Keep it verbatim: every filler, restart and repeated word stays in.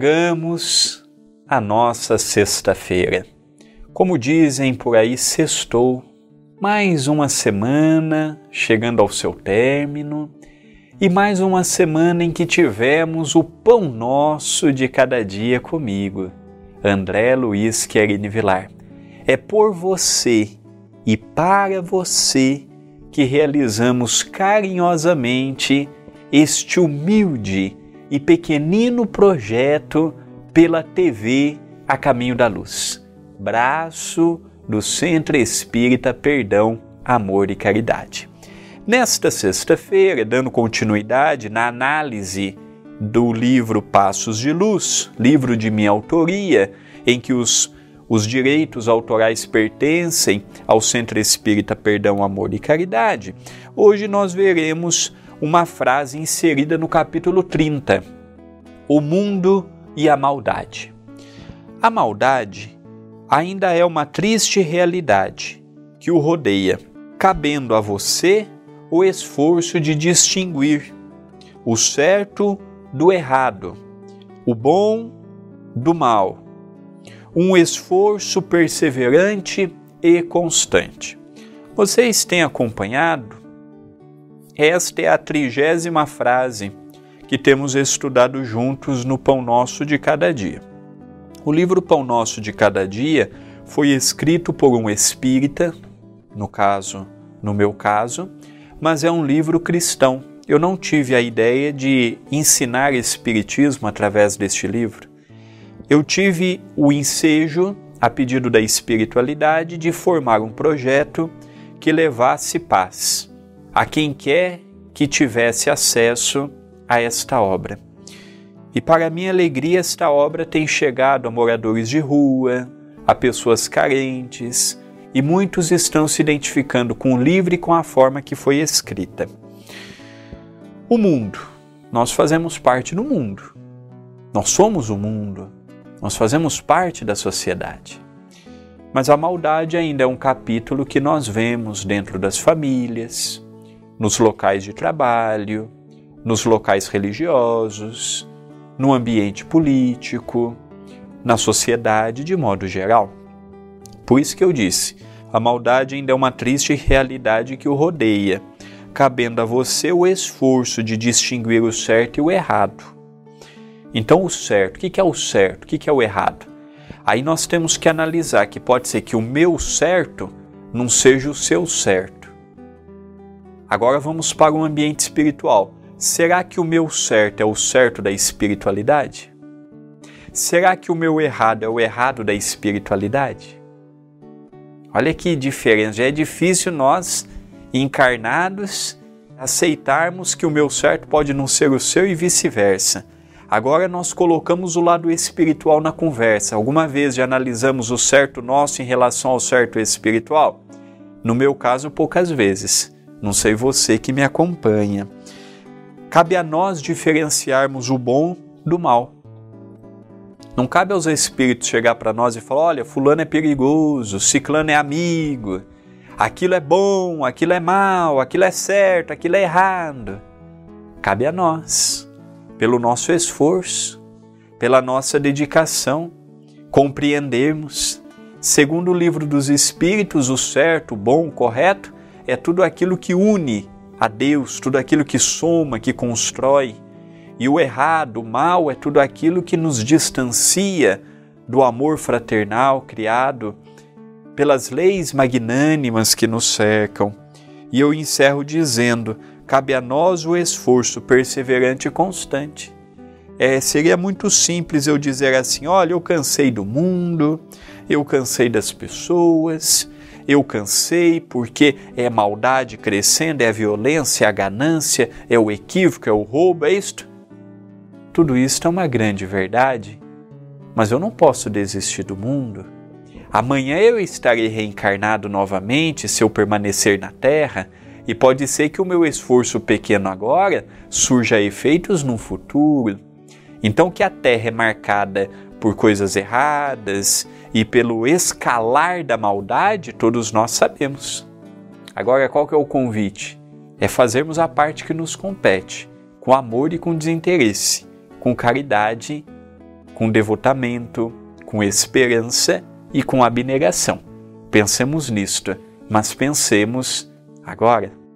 chegamos à nossa sexta-feira. Como dizem por aí, sextou. Mais uma semana chegando ao seu término e mais uma semana em que tivemos o Pão Nosso de Cada Dia comigo, André Luis Chiarini Villar. É por você e para você que realizamos carinhosamente este humilde e pequenino projeto pela T V a Caminho da Luz, braço do Centro Espírita Perdão, Amor e Caridade. Nesta sexta-feira, dando continuidade na análise do livro Passos de Luz, livro de minha autoria, em que os, os direitos autorais pertencem ao Centro Espírita Perdão, Amor e Caridade, hoje nós veremos uma frase inserida no capítulo trinta, o mundo e a maldade. A maldade ainda é uma triste realidade que o rodeia, cabendo a você o esforço de distinguir o certo do errado, o bom do mal, um esforço perseverante e constante. Vocês têm acompanhado? Esta é a trigésima frase que temos estudado juntos no Pão Nosso de Cada Dia. O livro Pão Nosso de Cada Dia foi escrito por um espírita, no caso, no meu caso, mas é um livro cristão. Eu não tive a ideia de ensinar espiritismo através deste livro. Eu tive o ensejo, a pedido da espiritualidade, de formar um projeto que levasse paz a quem quer que tivesse acesso a esta obra. E para minha alegria, esta obra tem chegado a moradores de rua, a pessoas carentes, e muitos estão se identificando com o livro e com a forma que foi escrita. O mundo. Nós fazemos parte do mundo. Nós somos o mundo. Nós fazemos parte da sociedade. Mas a maldade ainda é um capítulo que nós vemos dentro das famílias, nos locais de trabalho, nos locais religiosos, no ambiente político, na sociedade de modo geral. Por isso que eu disse, a maldade ainda é uma triste realidade que o rodeia, cabendo a você o esforço de distinguir o certo e o errado. Então o certo, o que é o certo? O que é o errado? Aí nós temos que analisar que pode ser que o meu certo não seja o seu certo. Agora vamos para um ambiente espiritual. Será que o meu certo é o certo da espiritualidade? Será que o meu errado é o errado da espiritualidade? Olha que diferença. Já é difícil nós, encarnados, aceitarmos que o meu certo pode não ser o seu e vice-versa. Agora nós colocamos o lado espiritual na conversa. Alguma vez já analisamos o certo nosso em relação ao certo espiritual? No meu caso, poucas vezes. Não sei você que me acompanha. Cabe a nós diferenciarmos o bom do mal. Não cabe aos espíritos chegar para nós e falar, olha, fulano é perigoso, ciclano é amigo, aquilo é bom, aquilo é mal, aquilo é certo, aquilo é errado. Cabe a nós, pelo nosso esforço, pela nossa dedicação, compreendermos. Segundo o livro dos Espíritos, o certo, o bom, o correto, é tudo aquilo que une a Deus, tudo aquilo que soma, que constrói. E o errado, o mal, é tudo aquilo que nos distancia do amor fraternal criado pelas leis magnânimas que nos cercam. E eu encerro dizendo, cabe a nós o esforço perseverante e constante. É, seria muito simples eu dizer assim, olha, eu cansei do mundo, eu cansei das pessoas. Eu cansei porque é maldade crescendo, é a violência, é a ganância, é o equívoco, é o roubo, é isto. Tudo isso é uma grande verdade, mas eu não posso desistir do mundo. Amanhã eu estarei reencarnado novamente se eu permanecer na Terra e pode ser que o meu esforço pequeno agora surja efeitos no futuro. Então que a Terra é marcada por coisas erradas e pelo escalar da maldade, todos nós sabemos. Agora, qual que é o convite? É fazermos a parte que nos compete, com amor e com desinteresse, com caridade, com devotamento, com esperança e com abnegação. Pensemos nisto, mas pensemos agora.